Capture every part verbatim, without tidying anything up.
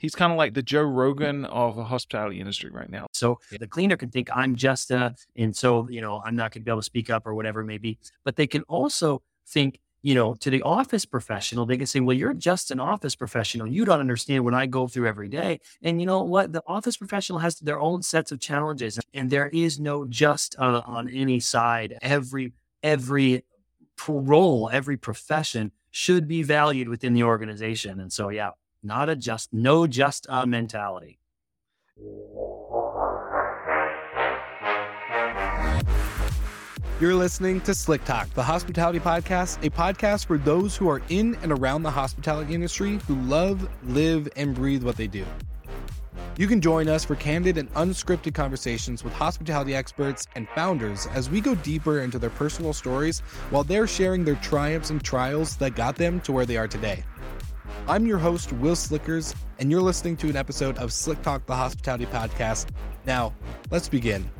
He's kind of like the Joe Rogan of the hospitality industry right now. So the cleaner can think I'm just a, and so, you know, I'm not going to be able to speak up or whatever it may be, but they can also think, you know, to the office professional, they can say, well, you're just an office professional. You don't understand what I go through every day. And you know what? The office professional has their own sets of challenges, and there is no just on, on any side. Every, every role, every profession should be valued within the organization. And so, yeah. Not a just, no just uh, mentality. You're listening to Slick Talk, the hospitality podcast, a podcast for those who are in and around the hospitality industry who love, live, and breathe what they do. You can join us for candid and unscripted conversations with hospitality experts and founders as we go deeper into their personal stories while they're sharing their triumphs and trials that got them to where they are today. I'm your host, Will Slickers, and you're listening to an episode of Slick Talk, the Hospitality Podcast. Now, let's begin.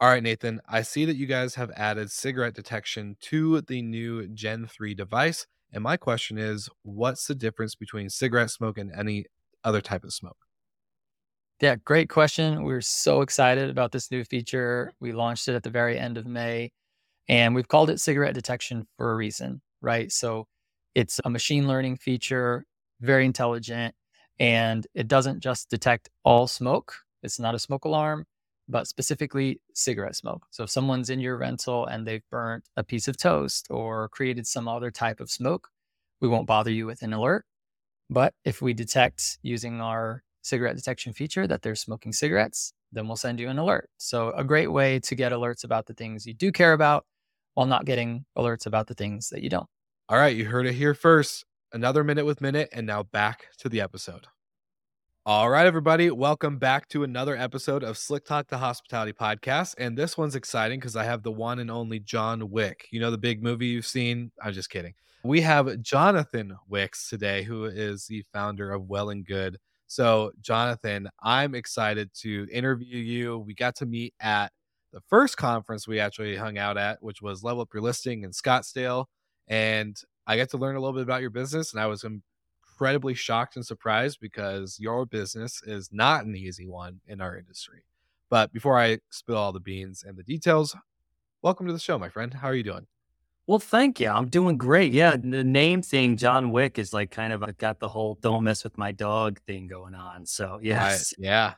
All right, Nathan, I see that you guys have added cigarette detection to the new Gen three device. And my question is, what's the difference between cigarette smoke and any other type of smoke? Yeah, great question. We're so excited about this new feature. We launched it at the very end of May, and we've called it cigarette detection for a reason, right? So it's a machine learning feature, very intelligent, and it doesn't just detect all smoke. It's not a smoke alarm, but specifically cigarette smoke. So if someone's in your rental and they've burnt a piece of toast or created some other type of smoke, we won't bother you with an alert. But if we detect using our cigarette detection feature that they're smoking cigarettes, then we'll send you an alert. So a great way to get alerts about the things you do care about while not getting alerts about the things that you don't. All right, you heard it here first. Another Minute with Minut, and now back to the episode. All right, everybody, welcome back to another episode of Slick Talk, the Hospitality Podcast. And this one's exciting because I have the one and only John Wick. You know, the big movie you've seen? I'm just kidding. We have Jonathan Wicks today, who is the founder of Well and Good. So, Jonathan, I'm excited to interview you. We got to meet at the first conference we actually hung out at, which was Level Up Your Listing in Scottsdale. And I got to learn a little bit about your business. And I was incredibly shocked and surprised because your business is not an easy one in our industry. But before I spill all the beans and the details, welcome to the show, my friend. How are you doing? Well, thank you. I'm doing great. Yeah. The name thing, John Wick, is like kind of, I've got the whole don't mess with my dog thing going on. So yes. I, yeah.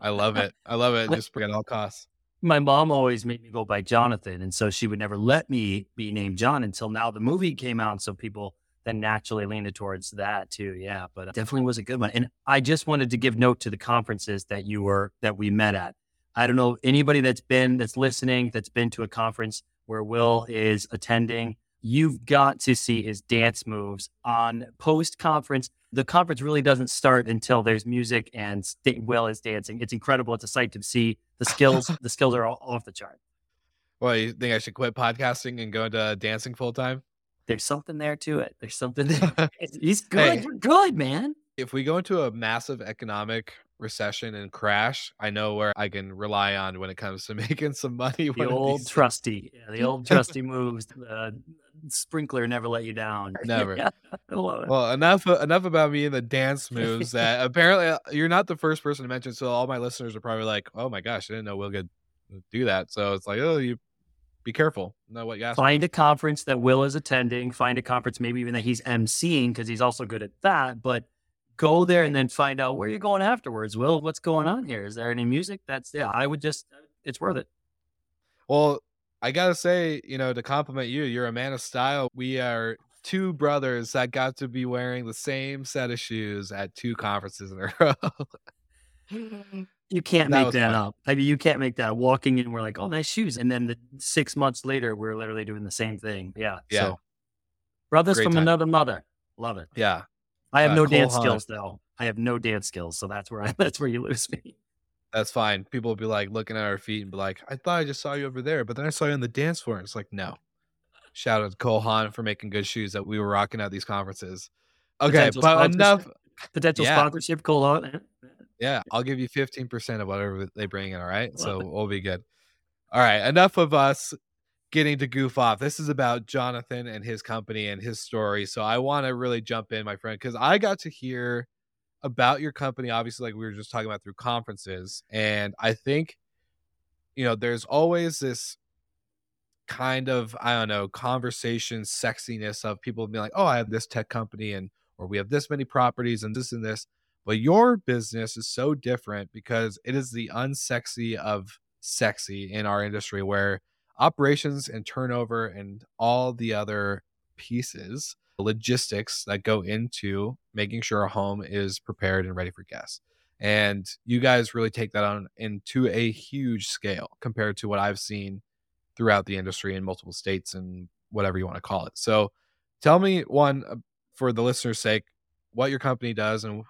I love it. I love it. Just at all costs. My mom always made me go by Jonathan. And so she would never let me be named John until now the movie came out. So people then naturally leaned towards that too. Yeah. But definitely was a good one. And I just wanted to give note to the conferences that you were, that we met at. I don't know anybody that's been, that's listening, that's been to a conference where Will is attending. You've got to see his dance moves on post-conference. The conference really doesn't start until there's music and st- Will is dancing. It's incredible. It's a sight to see. The skills, the skills are all off the chart. Well, you think I should quit podcasting and go into dancing full-time? There's something there to it. There's something there. He's good. Hey, you're good, man. If we go into a massive economic recession and crash, I know where I can rely on when it comes to making some money. The old trusty, yeah, the old trusty moves. Uh, sprinkler never let you down. Never. Yeah, I love it. Well, enough enough about me and the dance moves. That apparently you're not the first person to mention. So all my listeners are probably like, "Oh my gosh, I didn't know Will could do that." So it's like, oh, you be careful. Know what you asked. Find a conference that Will is attending. Find a conference, maybe even that he's emceeing, because he's also good at that. But go there and then find out where you're going afterwards. Will, what's going on here? Is there any music? That's, yeah, I would just, it's worth it. Well, I got to say, you know, to compliment you, you're a man of style. We are two brothers that got to be wearing the same set of shoes at two conferences in a row. You can't that make that fun. up. I mean, you can't make that. Walking in, we're like, oh, nice shoes. And then the six months later, we're literally doing the same thing. Yeah. Yeah. So, brothers Great from time. another mother. Love it. Yeah. I have uh, no Cole dance Haan. skills, though. I have no dance skills, so that's where I, that's where you lose me. That's fine. People will be like looking at our feet and be like, "I thought I just saw you over there, but then I saw you on the dance floor." And it's like, no. Shout out to Cole Haan for making good shoes that we were rocking at these conferences. Okay, potential but enough potential yeah. sponsorship, Cole Haan. Yeah, I'll give you fifteen percent of whatever they bring in. All right. Love so it. We'll be good. All right. Enough of us getting to goof off. This is about Jonathan and his company and his story. So I want to really jump in, my friend, because I got to hear about your company, obviously, like we were just talking about, through conferences. And I think, you know, there's always this kind of, I don't know, conversation sexiness of people being like, oh, I have this tech company, and or we have this many properties and this and this. But your business is so different because it is the unsexy of sexy in our industry, where operations and turnover and all the other pieces, logistics that go into making sure a home is prepared and ready for guests. And you guys really take that on into a huge scale compared to what I've seen throughout the industry in multiple states and whatever you want to call it. So tell me, one, for the listener's sake, what your company does and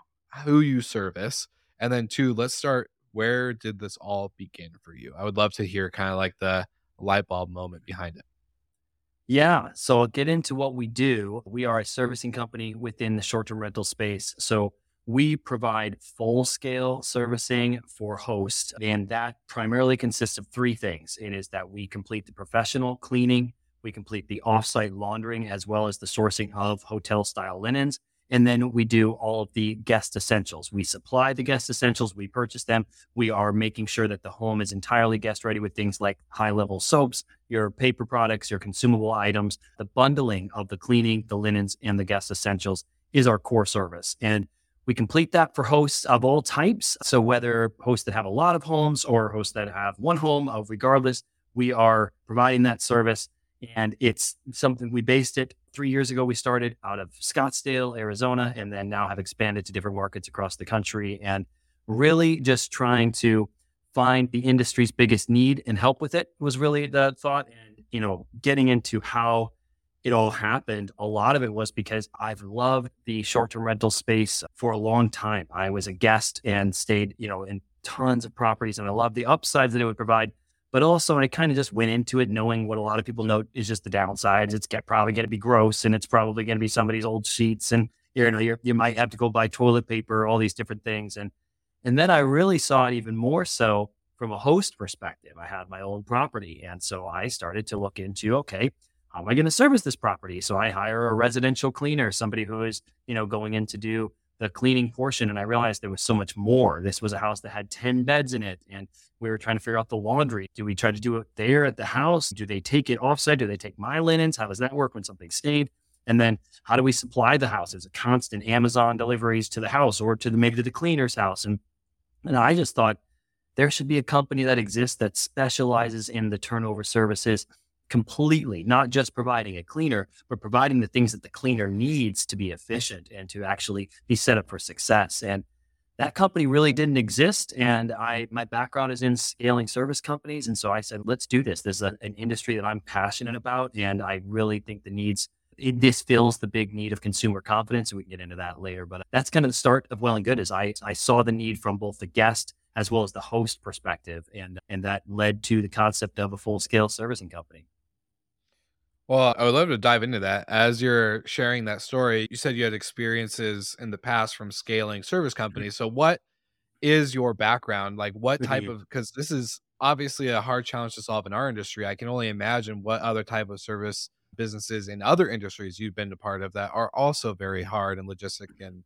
who you service. And then two, let's start, where did this all begin for you? I would love to hear kind of like the light bulb moment behind it. Yeah. So I'll get into what we do. We are a servicing company within the short-term rental space. So we provide full-scale servicing for hosts, and that primarily consists of three things. It is that we complete the professional cleaning, we complete the off-site laundering, as well as the sourcing of hotel-style linens. And then we do all of the guest essentials. We supply the guest essentials. We purchase them. We are making sure that the home is entirely guest ready with things like high-level soaps, your paper products, your consumable items. The bundling of the cleaning, the linens, and the guest essentials is our core service. And we complete that for hosts of all types. So whether hosts that have a lot of homes or hosts that have one home, of regardless, we are providing that service. And it's something we based it three years ago. We started out of Scottsdale, Arizona, and then now have expanded to different markets across the country, and really just trying to find the industry's biggest need and help with it was really the thought. And, you know, getting into how it all happened, a lot of it was because I've loved the short-term rental space for a long time. I was a guest and stayed, you know, in tons of properties, and I loved the upsides that it would provide. But also, I kind of just went into it knowing what a lot of people know is just the downsides. It's get, probably going to be gross, and it's probably going to be somebody's old sheets, and you know, you're, you might have to go buy toilet paper, all these different things. And and then I really saw it even more so from a host perspective. I had my own property, and so I started to look into, okay, how am I going to service this property? So I hire a residential cleaner, somebody who is, you know, going in to do the cleaning portion. And I realized there was so much more. This was a house that had ten beds in it. And we were trying to figure out the laundry. Do we try to do it there at the house? Do they take it offsite? Do they take my linens? How does that work when something stayed? And then how do we supply the house? Is it constant Amazon deliveries to the house or to the, maybe to the cleaner's house? And, and I just thought there should be a company that exists that specializes in the turnover services completely, not just providing a cleaner, but providing the things that the cleaner needs to be efficient and to actually be set up for success. And that company really didn't exist. And I, my background is in scaling service companies. And so I said, let's do this. This is a, an industry that I'm passionate about. And I really think the needs, it, this fills the big need of consumer confidence. And we can get into that later, but that's kind of the start of Well and Good. Is I, I saw the need from both the guest as well as the host perspective. And, and that led to the concept of a full scale servicing company. Well, I would love to dive into that. As you're sharing that story, you said you had experiences in the past from scaling service companies. So what is your background? Like what type of, because this is obviously a hard challenge to solve in our industry. I can only imagine what other type of service businesses in other industries you've been a part of that are also very hard and logistic. And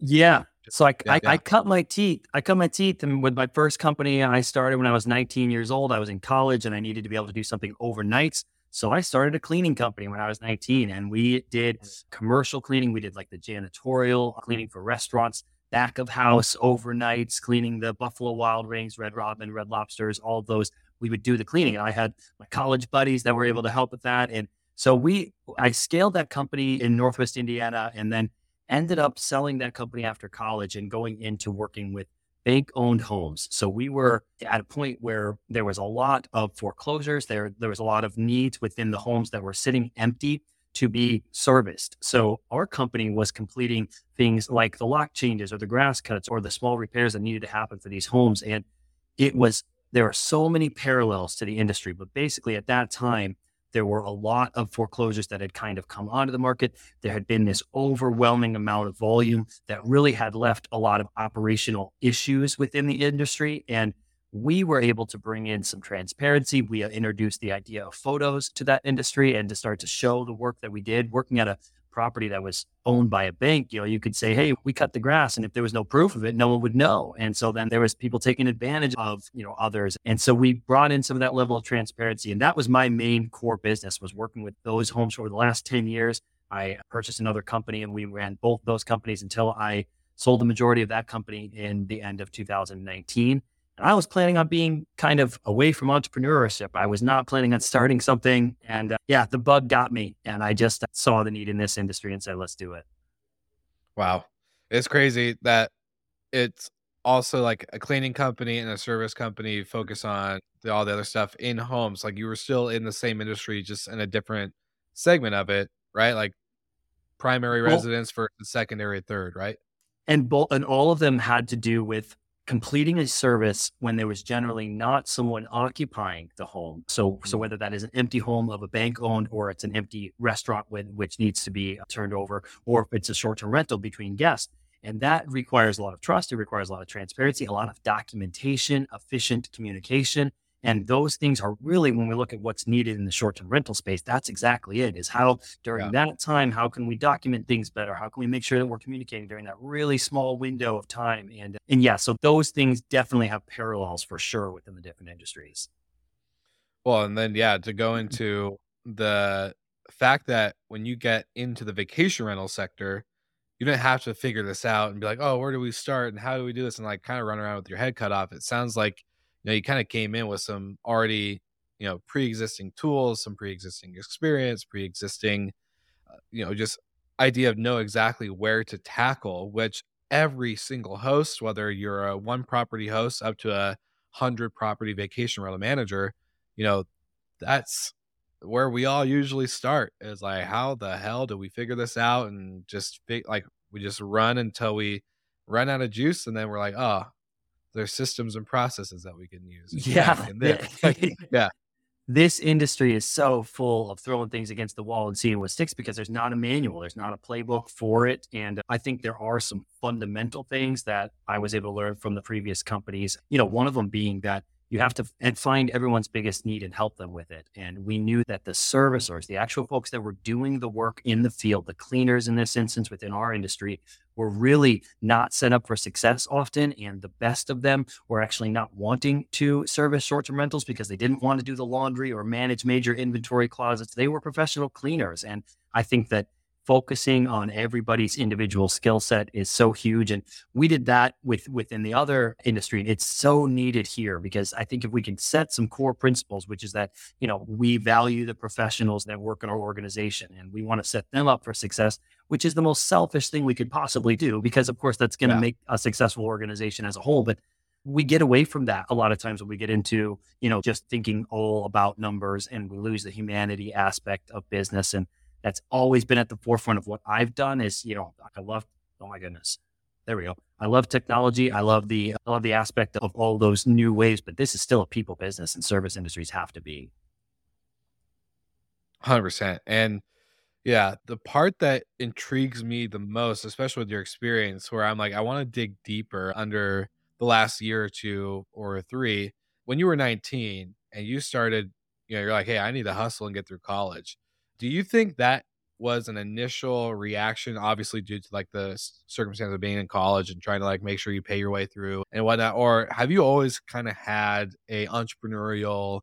yeah. So I, yeah, I, yeah. I cut my teeth. I cut my teeth. And with my first company, I started when I was nineteen years old. I was in college and I needed to be able to do something overnight. So I started a cleaning company when I was nineteen, and we did commercial cleaning. We did like the janitorial cleaning for restaurants, back of house, overnights, cleaning the Buffalo Wild Wings, Red Robin, Red Lobsters, all of those. We would do the cleaning. And I had my college buddies that were able to help with that. And so we, I scaled that company in Northwest Indiana and then ended up selling that company after college and going into working with bank-owned homes. So we were at a point where there was a lot of foreclosures. There, there was a lot of needs within the homes that were sitting empty to be serviced. So our company was completing things like the lock changes or the grass cuts or the small repairs that needed to happen for these homes. And it was, there are so many parallels to the industry, but basically at that time, There were a lot of foreclosures that had kind of come onto the market. There had been this overwhelming amount of volume that really had left a lot of operational issues within the industry. And we were able to bring in some transparency. We introduced the idea of photos to that industry and to start to show the work that we did. Working at a property that was owned by a bank, you know, you could say, hey, we cut the grass. And if there was no proof of it, no one would know. And so then there was people taking advantage of, you know, others. And so we brought in some of that level of transparency. And that was my main core business, was working with those homes for the last ten years. I purchased another company and we ran both those companies until I sold the majority of that company in the end of two thousand nineteen. And I was planning on being kind of away from entrepreneurship. I was not planning on starting something. And uh, yeah, the bug got me. And I just saw the need in this industry and said, let's do it. Wow. It's crazy that it's also like a cleaning company and a service company focus on the, all the other stuff in homes. Like you were still in the same industry, just in a different segment of it, right? Like primary well, residence versus secondary, third, right? And both, and all of them had to do with completing a service when there was generally not someone occupying the home. So, so whether that is an empty home of a bank owned, or it's an empty restaurant with, which needs to be turned over, or if it's a short-term rental between guests. And that requires a lot of trust. It requires a lot of transparency, a lot of documentation, efficient communication. And those things are really, when we look at what's needed in the short-term rental space, that's exactly it, is how during yeah. that time, how can we document things better? How can we make sure that we're communicating during that really small window of time? And, and yeah, so those things definitely have parallels for sure within the different industries. Well, and then, yeah, to go into the fact that when you get into the vacation rental sector, you don't have to figure this out and be like, oh, where do we start and how do we do this? And like kind of run around with your head cut off. It sounds like you know, you kind of came in with some already, you know, pre-existing tools, some pre-existing experience, pre-existing, uh, you know, just idea of know exactly where to tackle, which every single host, whether you're a one property host up to a hundred property vacation rental manager, you know, that's where we all usually start, is like, how the hell do we figure this out? And just like, we just run until we run out of juice. And then we're like, oh, there's systems and processes that we can use. Yeah. Like, yeah. This industry is so full of throwing things against the wall and seeing what sticks, because there's not a manual, there's not a playbook for it. And I think there are some fundamental things that I was able to learn from the previous companies. You know, one of them being that you have to and find everyone's biggest need and help them with it. And we knew that the servicers, the actual folks that were doing the work in the field, the cleaners in this instance within our industry, were really not set up for success often. And the best of them were actually not wanting to service short-term rentals because they didn't want to do the laundry or manage major inventory closets. They were professional cleaners. And I think that focusing on everybody's individual skill set is so huge. And we did that with within the other industry. It's so needed here, because I think if we can set some core principles, which is that, you know, we value the professionals that work in our organization and we want to set them up for success, which is the most selfish thing we could possibly do, because of course that's going to yeah. make a successful organization as a whole. But we get away from that a lot of times when we get into, you know, just thinking all about numbers, and we lose the humanity aspect of business. And that's always been at the forefront of what I've done is, you know, I love, oh my goodness, there we go. I love technology. I love the, I love the aspect of all those new ways, but this is still a people business, and service industries have to be. one hundred percent. And yeah, the part that intrigues me the most, especially with your experience, where I'm like, I want to dig deeper under the last year or two or three, when you were nineteen and you started, you know, you're like, hey, I need to hustle and get through college. Do you think that was an initial reaction, obviously due to like the circumstance of being in college and trying to like make sure you pay your way through and whatnot? Or have you always kind of had a entrepreneurial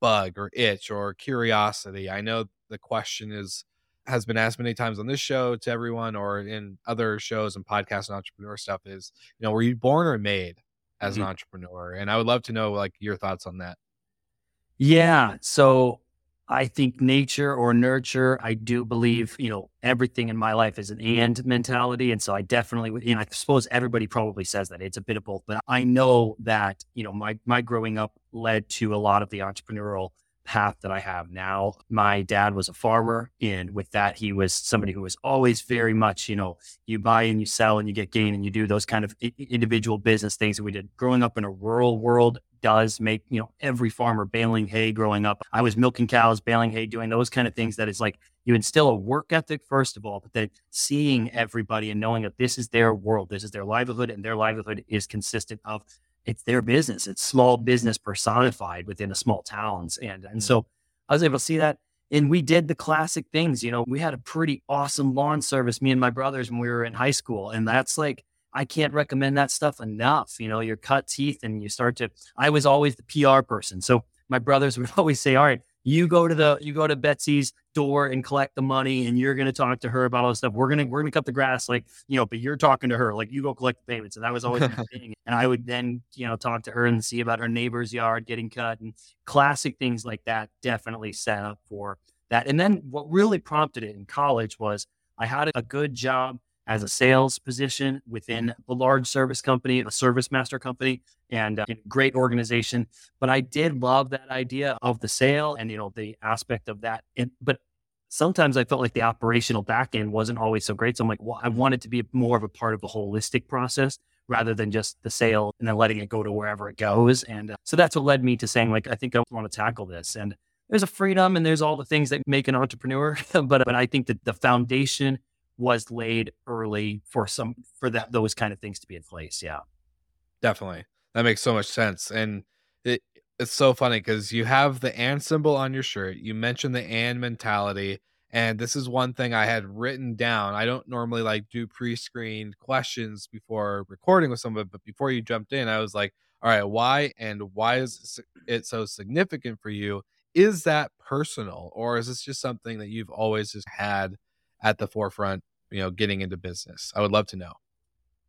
bug or itch or curiosity? I know the question is, has been asked many times on this show to everyone, or in other shows and podcasts and entrepreneur stuff, is, you know, were you born or made as mm-hmm. an entrepreneur? And I would love to know like your thoughts on that. Yeah. So I think nature or nurture, I do believe, you know, everything in my life is an and mentality. And so I definitely, you know, I suppose everybody probably says that it's a bit of both, but I know that, you know, my, my growing up led to a lot of the entrepreneurial path that I have now. My dad was a farmer, and with that, he was somebody who was always very much, you know, you buy and you sell and you get gain and you do those kind of individual business things that we did growing up in a rural world. does make, you know, every farmer baling hay growing up. I was milking cows, baling hay, doing those kind of things that is like, you instill a work ethic, first of all, but then seeing everybody and knowing that this is their world, this is their livelihood, and their livelihood is consistent of, it's their business. It's small business personified within the small towns. And, and so I was able to see that. And we did the classic things, you know, we had a pretty awesome lawn service, me and my brothers, when we were in high school. And that's like, I can't recommend that stuff enough. You know, your cut teeth and you start to, I was always the P R person. So my brothers would always say, all right, you go to the, you go to Betsy's door and collect the money, and you're going to talk to her about all this stuff. We're going to, we're going to cut the grass. Like, you know, but you're talking to her, like, you go collect the payments. And that was always my thing. And I would then, you know, talk to her and see about her neighbor's yard getting cut, and classic things like that definitely set up for that. And then what really prompted it in college was I had a good job as a sales position within a large service company, a service master company, and a great organization. But I did love that idea of the sale and, you know, the aspect of that. And, but sometimes I felt like the operational back end wasn't always so great. So I'm like, well, I wanted to be more of a part of the holistic process rather than just the sale and then letting it go to wherever it goes. And uh, so that's what led me to saying, like, I think I want to tackle this. And there's a freedom and there's all the things that make an entrepreneur. but but I think that the foundation was laid early for some, for that, those kind of things to be in place. Yeah, definitely. That makes so much sense. And it, it's so funny because you have the and symbol on your shirt. You mentioned the and mentality. And this is one thing I had written down. I don't normally like do pre-screened questions before recording with someone, but before you jumped in, I was like, all right, why and why is it so significant for you? Is that personal, or is this just something that you've always just had at the forefront, you know, getting into business? I would love to know.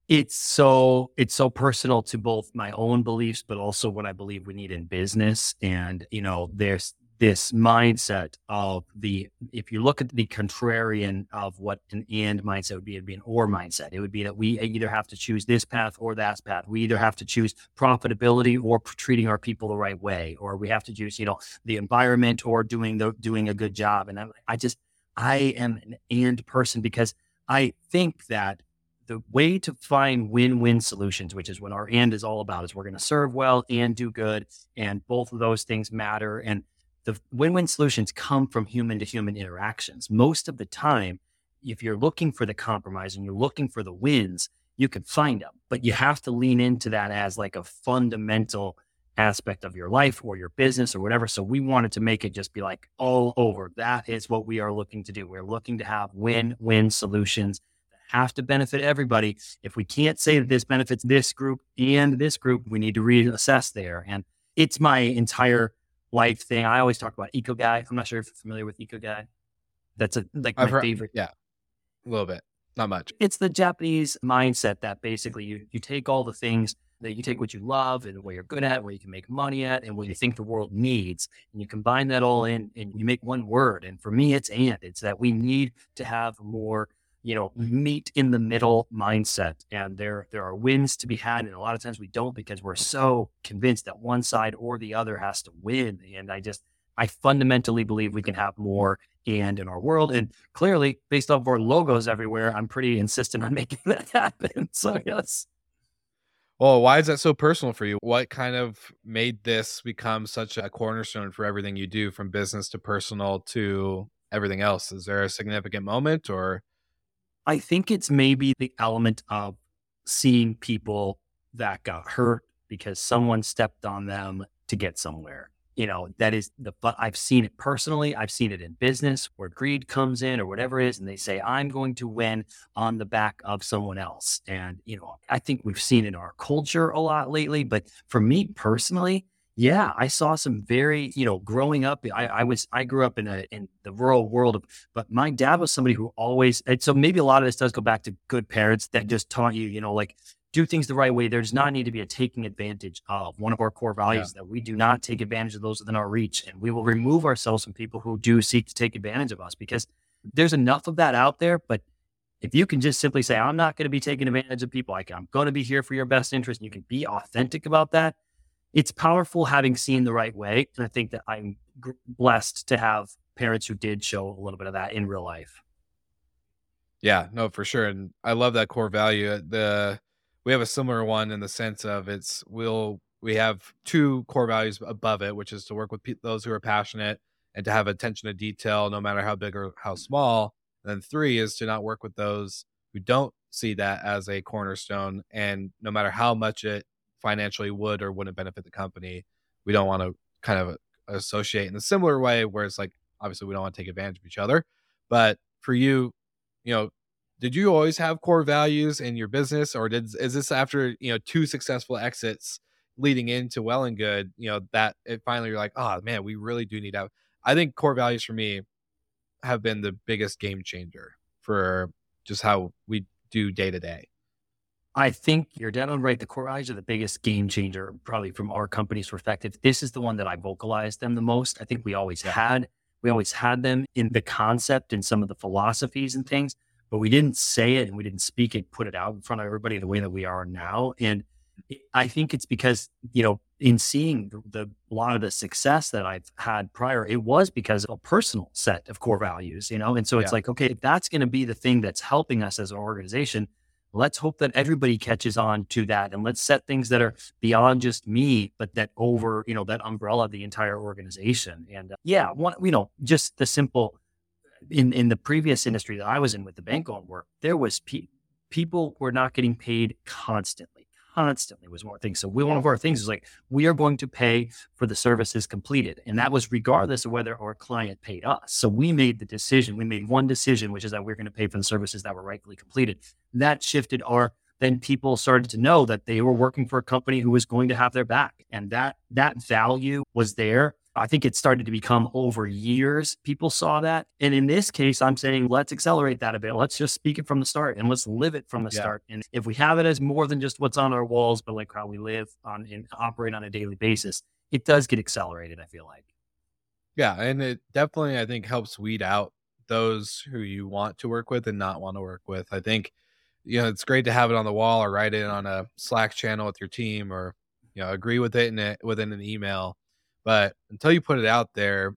It's so, it's so personal to both my own beliefs, but also what I believe we need in business. And, you know, there's this mindset of the, if you look at the contrarian of what an and mindset would be, it'd be an or mindset. It would be that we either have to choose this path or that path. We either have to choose profitability or treating our people the right way, or we have to choose, you know, the environment or doing the, doing a good job. And I, I just, I am an and person because I think that the way to find win-win solutions, which is what our and is all about, is we're going to serve well and do good. And both of those things matter. And the win-win solutions come from human-to-human interactions. Most of the time, if you're looking for the compromise and you're looking for the wins, you can find them. But you have to lean into that as like a fundamental aspect of your life or your business or whatever. So we wanted to make it just be like all over. That is what we are looking to do. We're looking to have win-win solutions that have to benefit everybody. If we can't say that this benefits this group and this group, we need to reassess there. And it's my entire life thing. I always talk about Eco Guy. I'm not sure if you're familiar with Eco Guy. That's a, like I've my heard, favorite. Yeah, a little bit, not much. It's the Japanese mindset that basically you you take all the things that you take what you love and what you're good at, where you can make money at, and what you think the world needs. And you combine that all in and you make one word. And for me, it's and. It's that we need to have more, you know, meat in the middle mindset. And there, there are wins to be had. And a lot of times we don't because we're so convinced that one side or the other has to win. And I just, I fundamentally believe we can have more and in our world. And clearly, based off of our logos everywhere, I'm pretty insistent on making that happen. So yes. Well, why is that so personal for you? What kind of made this become such a cornerstone for everything you do, from business to personal to everything else? Is there a significant moment, or? I think it's maybe the element of seeing people that got hurt because someone stepped on them to get somewhere. You know, that is the, but I've seen it personally. I've seen it in business where greed comes in or whatever it is. And they say, I'm going to win on the back of someone else. And, you know, I think we've seen in our culture a lot lately, but for me personally, yeah, I saw some very, you know, growing up, I, I was, I grew up in a, in the rural world, of, but my dad was somebody who always, and so maybe a lot of this does go back to good parents that just taught you, you know, like, do things the right way. There does not need to be a taking advantage of. One of our core values yeah. that we do not take advantage of those within our reach. And we will remove ourselves from people who do seek to take advantage of us, because there's enough of that out there. But if you can just simply say, I'm not going to be taking advantage of people, like, I'm going to be here for your best interest, and you can be authentic about that, it's powerful having seen the right way. And I think that I'm g- blessed to have parents who did show a little bit of that in real life. Yeah, no, for sure. And I love that core value. The We have a similar one in the sense of it's, we'll We have two core values above it, which is to work with pe- those who are passionate and to have attention to detail, no matter how big or how small. And then three is to not work with those who don't see that as a cornerstone. And no matter how much it financially would or wouldn't benefit the company, we don't want to kind of associate in a similar way where it's like, obviously we don't want to take advantage of each other. But for you, you know, did you always have core values in your business, or did, is this after, you know, two successful exits leading into Well and Good, you know, that it finally you're like, oh man, we really do need to have, I think core values for me have been the biggest game changer for just how we do day to day. I think you're dead on right. The core values are the biggest game changer, probably from our company's perspective. This is the one that I vocalized them the most. I think we always had, we always had them in the concept and some of the philosophies and things, but we didn't say it and we didn't speak it, put it out in front of everybody the way that we are now. And I think it's because, you know, in seeing the, the a lot of the success that I've had prior, it was because of a personal set of core values, you know? And so it's yeah. like, okay, if that's going to be the thing that's helping us as an organization, let's hope that everybody catches on to that. And let's set things that are beyond just me, but that over, you know, that umbrella, the entire organization. And uh, yeah, one, you know, just the simple, in, in the previous industry that I was in with the bank-owned work, there was pe- people were not getting paid constantly. Constantly was one thing. So we, one of our things is like, we are going to pay for the services completed. And that was regardless of whether our client paid us. So we made the decision, we made one decision, which is that we're going to pay for the services that were rightfully completed. That shifted our, then people started to know that they were working for a company who was going to have their back. And that, that value was there. I think it started to become over years. People saw that. And in this case, I'm saying, let's accelerate that a bit. Let's just speak it from the start and let's live it from the yeah. start. And if we have it as more than just what's on our walls, but like how we live on and operate on a daily basis, it does get accelerated, I feel like. Yeah. And it definitely, I think, helps weed out those who you want to work with and not want to work with. I think, you know, it's great to have it on the wall or write it on a Slack channel with your team or, you know, agree with it in a, within an email. But until you put it out there,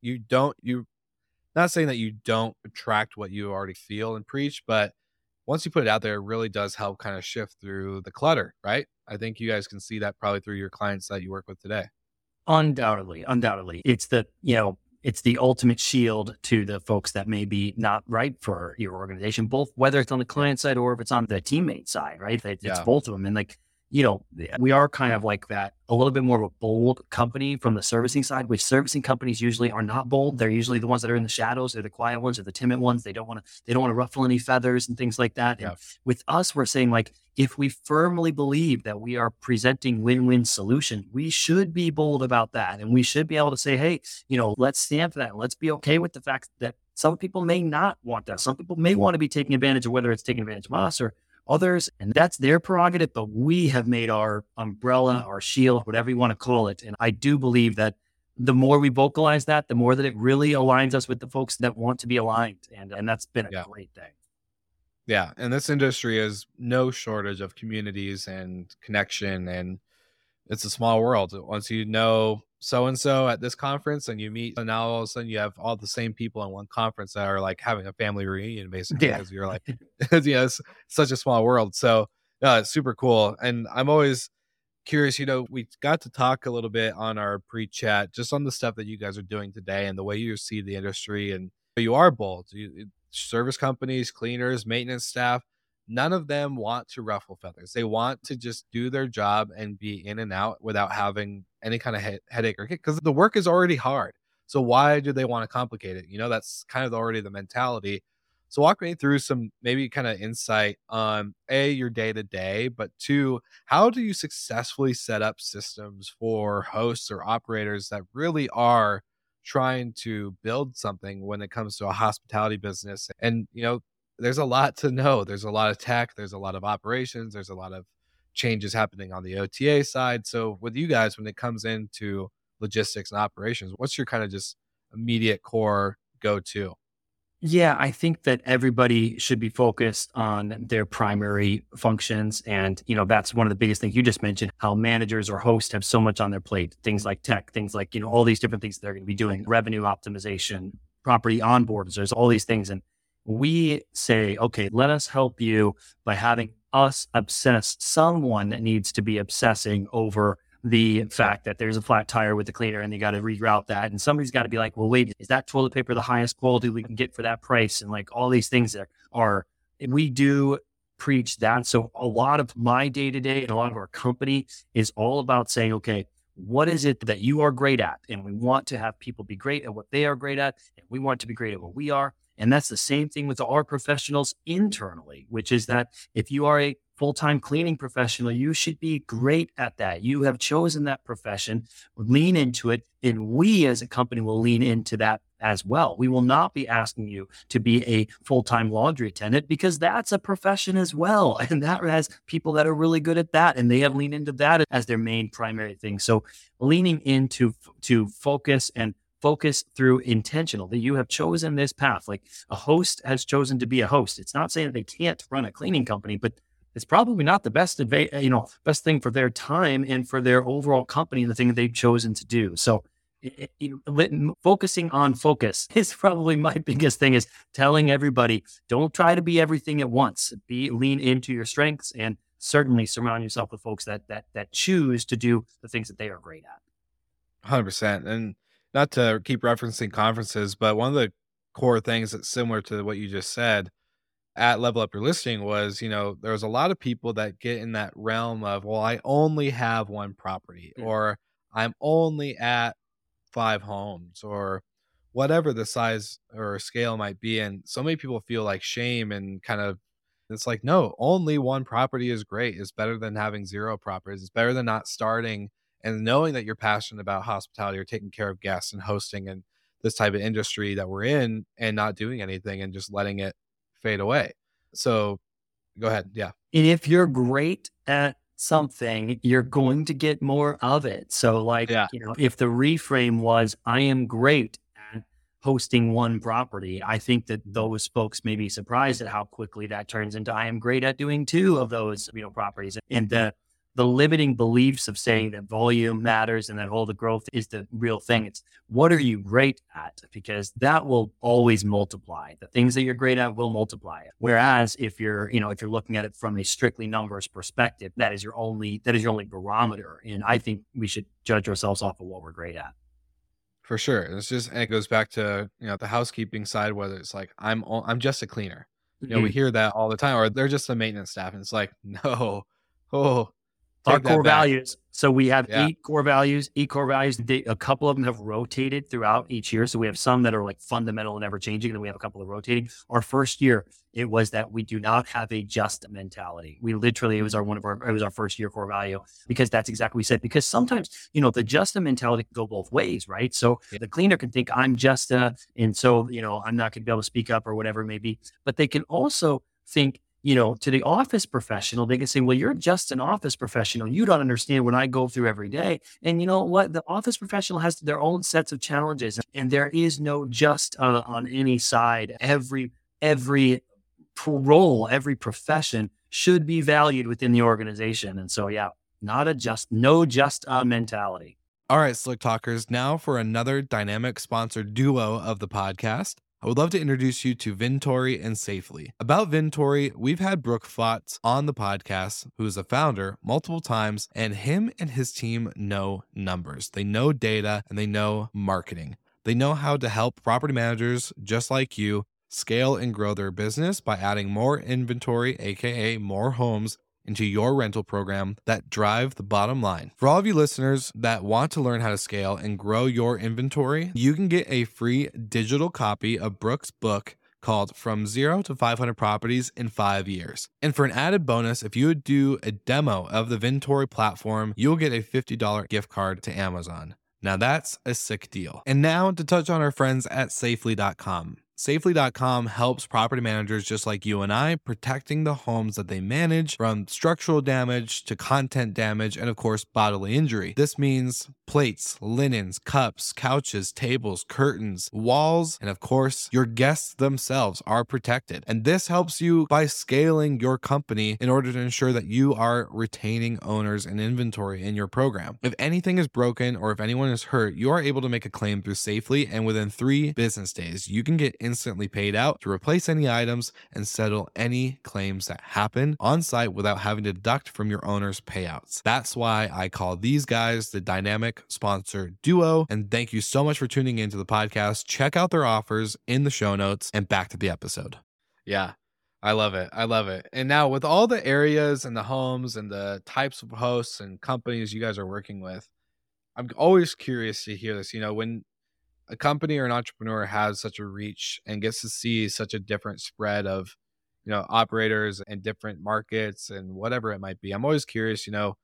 you don't, you not saying that you don't attract what you already feel and preach, but once you put it out there, it really does help kind of shift through the clutter, right? I think you guys can see that probably through your clients that you work with today. Undoubtedly, undoubtedly. It's the, you know, it's the ultimate shield to the folks that may be not right for your organization, both whether it's on the client side or if it's on the teammate side, right? It's yeah. both of them. And like, you know, we are kind of like that, a little bit more of a bold company from the servicing side, which servicing companies usually are not bold. They're usually the ones that are in the shadows. They're the quiet ones or the timid ones. They don't want to, they don't want to ruffle any feathers and things like that. Yeah. And with us, we're saying like, if we firmly believe that we are presenting win-win solution, we should be bold about that. And we should be able to say, hey, you know, let's stand for that. Let's be okay with the fact that some people may not want that. Some people may want to be taking advantage of whether it's taking advantage of us or others, and that's their prerogative, but we have made our umbrella, our shield, whatever you want to call it. And I do believe that the more we vocalize that, the more that it really aligns us with the folks that want to be aligned. And and that's been a yeah. great thing. Yeah. And this industry is no shortage of communities and connection. And it's a small world. Once you know so-and-so at this conference and you meet, and now all of a sudden you have all the same people in one conference that are like having a family reunion, basically, yeah. because you're like, you know, it's such a small world. So uh, it's super cool. And I'm always curious, you know, we got to talk a little bit on our pre-chat, just on the stuff that you guys are doing today and the way you see the industry. And you are bold. You, service companies, cleaners, maintenance staff, none of them want to ruffle feathers. They want to just do their job and be in and out without having any kind of he- headache or kick, because the work is already hard. So why do they want to complicate it? You know, that's kind of already the mentality. So walk me through some maybe kind of insight on A, your day to day, but two, how do you successfully set up systems for hosts or operators that really are trying to build something when it comes to a hospitality business? And, you know, there's a lot to know. There's a lot of tech. There's a lot of operations. There's a lot of changes happening on the O T A side. So with you guys, when it comes into logistics and operations, what's your kind of just immediate core go-to? Yeah, I think that everybody should be focused on their primary functions. And, you know, that's one of the biggest things you just mentioned, how managers or hosts have so much on their plate, things like tech, things like, you know, all these different things they're going to be doing, revenue optimization, property onboards, there's all these things. And we say, okay, let us help you by having us obsess. Someone that needs to be obsessing over the fact that there's a flat tire with the cleaner and they got to reroute that. And somebody's got to be like, well, wait, is that toilet paper the highest quality we can get for that price? And like all these things that are, we do preach that. So a lot of my day-to-day and a lot of our company is all about saying, okay, what is it that you are great at? And we want to have people be great at what they are great at. And we want to be great at what we are. And that's the same thing with our professionals internally, which is that if you are a full-time cleaning professional, you should be great at that. You have chosen that profession, lean into it, and we as a company will lean into that as well. We will not be asking you to be a full-time laundry attendant because that's a profession as well. And that has people that are really good at that, and they have leaned into that as their main primary thing. So leaning into to focus and focus through intentional, that you have chosen this path. Like a host has chosen to be a host. It's not saying that they can't run a cleaning company, but it's probably not the best, adva- you know, best thing for their time and for their overall company and the thing that they've chosen to do. So it, it, it, focusing on focus is probably my biggest thing, is telling everybody, don't try to be everything at once. Be lean into your strengths, and certainly surround yourself with folks that that that choose to do the things that they are great at. one hundred percent. And not to keep referencing conferences, but one of the core things that's similar to what you just said at Level Up Your Listing was, you know, there's a lot of people that get in that realm of, well, I only have one property, mm-hmm. or I'm only at five homes, or whatever the size or scale might be. And so many people feel like shame and kind of, it's like, no, only one property is great. It's better than having zero properties. It's better than not starting, and knowing that you're passionate about hospitality or taking care of guests and hosting and this type of industry that we're in, and not doing anything and just letting it fade away. So go ahead. Yeah. And if you're great at something, you're going to get more of it. So like, yeah. you know, if the reframe was, I am great at hosting one property, I think that those folks may be surprised at how quickly that turns into, I am great at doing two of those, you know, properties. And the, the limiting beliefs of saying that volume matters and that all the growth is the real thing. It's what are you great at? Because that will always multiply. The things that you're great at will multiply. Whereas if you're, you know, if you're looking at it from a strictly numbers perspective, that is your only, that is your only barometer. And I think we should judge ourselves off of what we're great at. For sure. It's just, and it goes back to, you know, the housekeeping side, whether it's like, I'm, I'm just a cleaner. You know, mm-hmm. we hear that all the time, or they're just a maintenance staff. And it's like, no, oh, Take our core back. values. So we have yeah. eight core values, eight core values. They, a couple of them have rotated throughout each year. So we have some that are like fundamental and ever changing. And then we have a couple of rotating. Our first year, it was that we do not have a just mentality. We literally, it was our, one of our, it was our first year core value, because that's exactly what we said. Because sometimes, you know, the just a mentality can go both ways, right? So yeah. the cleaner can think I'm just a, and so, you know, I'm not going to be able to speak up or whatever it may be, but they can also think, you know, to the office professional, they can say, well, you're just an office professional. You don't understand what I go through every day. And you know what? The office professional has their own sets of challenges, and there is no just uh, on any side. Every, every role, every profession should be valued within the organization. And so, yeah, not a just, no just uh, mentality. All right, Slick Talkers, now for another dynamic sponsored duo of the podcast. I would love to introduce you to Vintory and Safely. About Vintory, we've had Brooke Flotz on the podcast, who is a founder, multiple times, and him and his team know numbers. They know data, and they know marketing. They know how to help property managers just like you scale and grow their business by adding more inventory, aka more homes, into your rental program that drive the bottom line. For all of you listeners that want to learn how to scale and grow your inventory, you can get a free digital copy of Brooke's book called From Zero to five hundred Properties in Five Years. And for an added bonus, if you would do a demo of the Vintory platform, you'll get a fifty dollars gift card to Amazon. Now that's a sick deal. And now to touch on our friends at safely dot com. Safely dot com helps property managers just like you and I, protecting the homes that they manage from structural damage to content damage and, of course, bodily injury. This means plates, linens, cups, couches, tables, curtains, walls, and, of course, your guests themselves are protected. And this helps you by scaling your company in order to ensure that you are retaining owners and inventory in your program. If anything is broken or if anyone is hurt, you are able to make a claim through Safely, and within three business days, you can get in instantly paid out to replace any items and settle any claims that happen on site without having to deduct from your owner's payouts. That's why I call these guys the Dynamic Sponsor Duo. And thank you so much for tuning into the podcast. Check out their offers in the show notes, and back to the episode. Yeah. I love it. I love it. And now with all the areas and the homes and the types of hosts and companies you guys are working with, I'm always curious to hear this. You know, when a company or an entrepreneur has such a reach and gets to see such a different spread of, you know, operators and different markets and whatever it might be, I'm always curious, you know,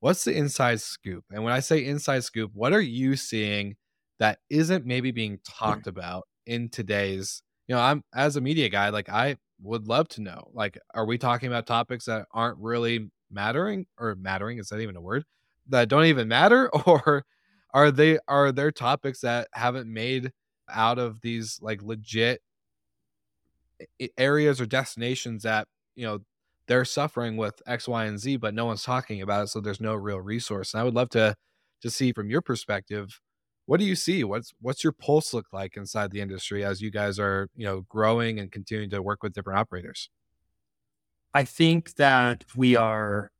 what's the inside scoop? And when I say inside scoop, what are you seeing that isn't maybe being talked about in today's, you know, I'm as a media guy, like I would love to know, like, are we talking about topics that aren't really mattering or mattering? Is that even a word? That don't even matter? Or are they, are there topics that haven't made out of these like legit areas or destinations that, you know, they're suffering with X, Y, and Z, but no one's talking about it. So there's no real resource. And I would love to, to see from your perspective, what do you see? What's what's your pulse look like inside the industry as you guys are, you know, growing and continuing to work with different operators? I think that we are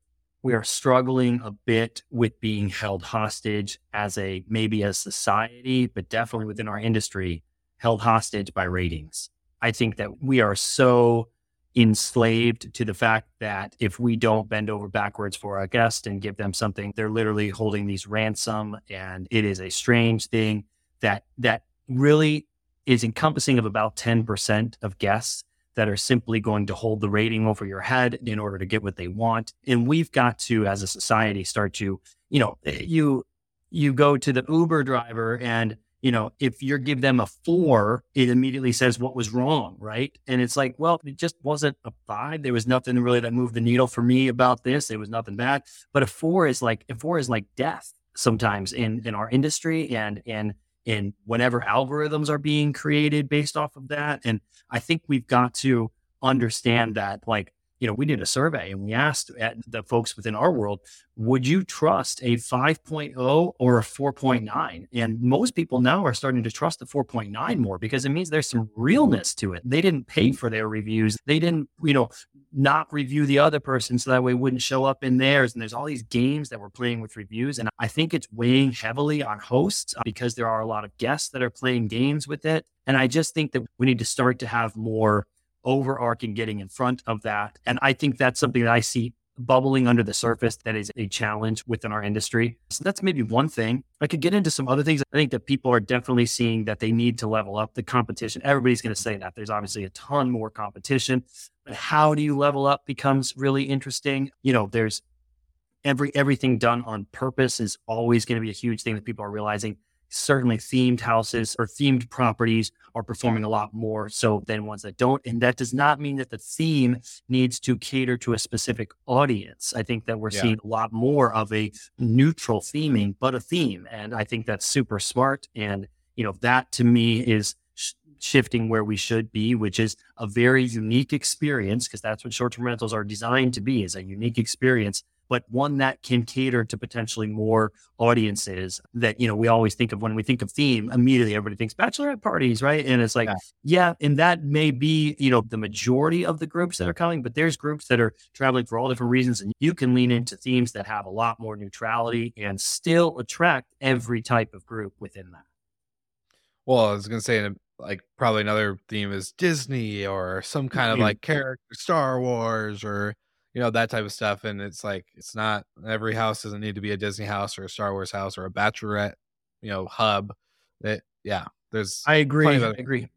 we are struggling a bit with being held hostage as a maybe a society, but definitely within our industry, held hostage by ratings. I think that we are so enslaved to the fact that if we don't bend over backwards for our guest and give them something, they're literally holding these ransom. And it is a strange thing that that really is encompassing of about ten percent of guests that are simply going to hold the rating over your head in order to get what they want. And we've got to, as a society, start to, you know, you you go to the Uber driver and, you know, if you give them a four, it immediately says what was wrong, right? And it's like, well, it just wasn't a five. There was nothing really that moved the needle for me about this. It was nothing bad. But a four is like a four is like death sometimes in, in our industry and in in whatever algorithms are being created based off of that. And I think we've got to understand that, like, you know, we did a survey and we asked the folks within our world, would you trust a five point oh or a four point nine? And most people now are starting to trust the four point nine more because it means there's some realness to it. They didn't pay for their reviews. They didn't, you know, not review the other person so that way it wouldn't show up in theirs. And there's all these games that we're playing with reviews. And I think it's weighing heavily on hosts because there are a lot of guests that are playing games with it. And I just think that we need to start to have more overarching getting in front of that. And I think that's something that I see bubbling under the surface that is a challenge within our industry. So that's maybe one thing. I could get into some other things. I think that people are definitely seeing that they need to level up the competition. Everybody's going to say that. There's obviously a ton more competition, but how do you level up becomes really interesting. You know, there's every everything done on purpose is always going to be a huge thing that people are realizing. Certainly themed houses or themed properties are performing a lot more so than ones that don't. And that does not mean that the theme needs to cater to a specific audience. I think that we're yeah. seeing a lot more of a neutral theming, but a theme. And I think that's super smart. And, you know, that to me is sh- shifting where we should be, which is a very unique experience, because that's what short-term rentals are designed to be, is a unique experience, but one that can cater to potentially more audiences that, you know, we always think of when we think of theme, immediately everybody thinks bachelorette parties, right? And it's like, yeah. yeah, and that may be, you know, the majority of the groups that are coming, but there's groups that are traveling for all different reasons. And you can lean into themes that have a lot more neutrality and still attract every type of group within that. Well, I was going to say, like, probably another theme is Disney or some kind of yeah. like character, Star Wars or, you know, that type of stuff. And it's like, it's not, every house doesn't need to be a Disney house or a Star Wars house or a bachelorette, you know, hub. That, yeah, there's. I agree. I agree.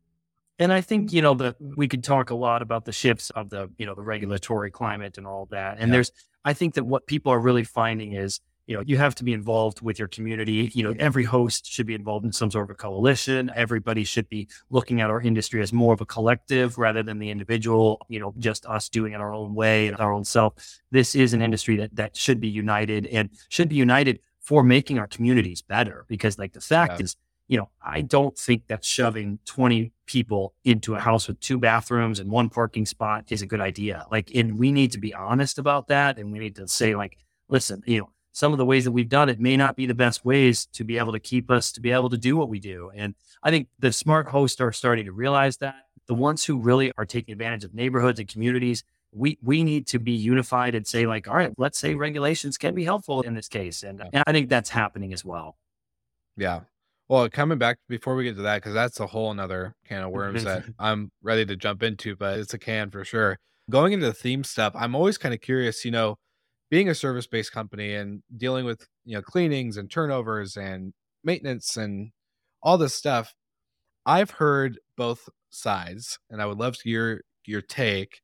And I think, you know, the, we could talk a lot about the shifts of the, you know, the regulatory climate and all that. And yeah. there's, I think that what people are really finding is, you know, you have to be involved with your community. You know, every host should be involved in some sort of a coalition. Everybody should be looking at our industry as more of a collective rather than the individual, you know, just us doing it our own way and our own self. This is an industry that, that should be united and should be united for making our communities better. Because like the fact yeah. is, you know, I don't think that shoving twenty people into a house with two bathrooms and one parking spot is a good idea. Like, and we need to be honest about that. And we need to say like, listen, you know, some of the ways that we've done it may not be the best ways to be able to keep us, to be able to do what we do. And I think the smart hosts are starting to realize that. The ones who really are taking advantage of neighborhoods and communities, we we need to be unified and say, like, all right, let's say regulations can be helpful in this case. And, and I think that's happening as well. Yeah. Well, coming back before we get to that, because that's a whole another can of worms that I'm ready to jump into, but it's a can for sure. Going into the theme stuff, I'm always kind of curious, you know, being a service-based company and dealing with, you know, cleanings and turnovers and maintenance and all this stuff, I've heard both sides, and I would love to hear your take.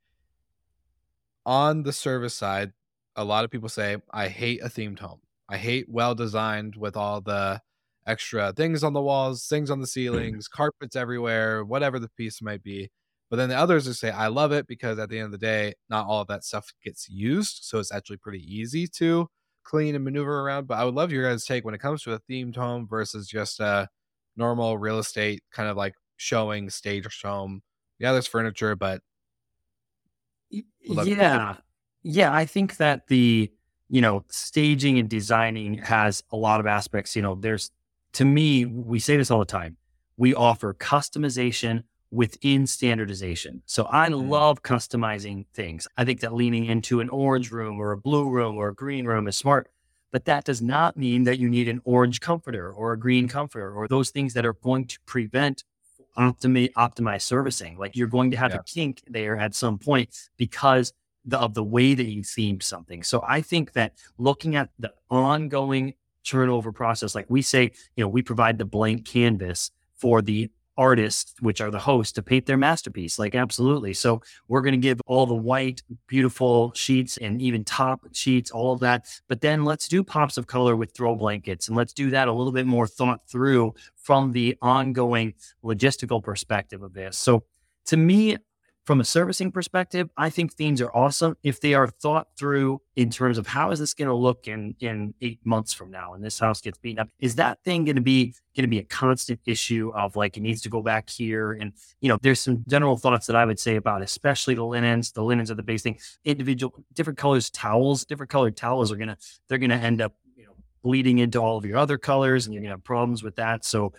On the service side, a lot of people say, I hate a themed home. I hate well-designed with all the extra things on the walls, things on the ceilings, carpets everywhere, whatever the piece might be. But then the others just say, I love it because at the end of the day, not all of that stuff gets used. So it's actually pretty easy to clean and maneuver around. But I would love your guys' take when it comes to a themed home versus just a normal real estate kind of like showing staged home. Yeah, there's furniture, but. Yeah. It. Yeah. I think that the, you know, staging and designing has a lot of aspects. You know, there's, to me, we say this all the time. We offer customization within standardization. So I love customizing things. I think that leaning into an orange room or a blue room or a green room is smart, but that does not mean that you need an orange comforter or a green comforter or those things that are going to prevent optimi- optimized servicing. Like you're going to have yeah. a kink there at some point because the, of the way that you themed something. So I think that looking at the ongoing turnover process, like we say, you know, we provide the blank canvas for the artists, which are the hosts, to paint their masterpiece. Like, absolutely. So we're going to give all the white, beautiful sheets and even top sheets, all of that. But then let's do pops of color with throw blankets. And let's do that a little bit more thought through from the ongoing logistical perspective of this. So to me, from a servicing perspective, I think themes are awesome if they are thought through in terms of how is this going to look in, in eight months from now, and this house gets beaten up. Is that thing going to be going to be a constant issue of like, it needs to go back here? And, you know, there's some general thoughts that I would say about, especially the linens. The linens are the base thing. Individual, different colors, towels, different colored towels are going to, they're going to end up, you know, bleeding into all of your other colors, and you're going to have problems with that. So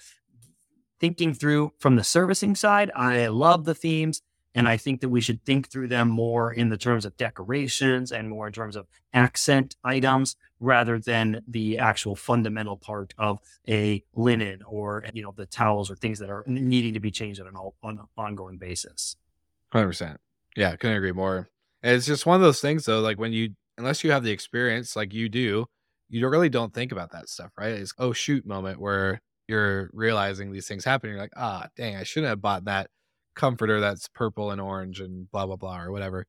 thinking through from the servicing side, I love the themes. And I think that we should think through them more in the terms of decorations and more in terms of accent items rather than the actual fundamental part of a linen or, you know, the towels or things that are needing to be changed on an, all, on an ongoing basis. one hundred percent. Yeah, couldn't agree more. And it's just one of those things, though, like when you, unless you have the experience like you do, you really don't think about that stuff, right? It's, oh, shoot moment where you're realizing these things happen. You're like, ah, dang, I shouldn't have bought that comforter that's purple and orange and blah, blah, blah, or whatever.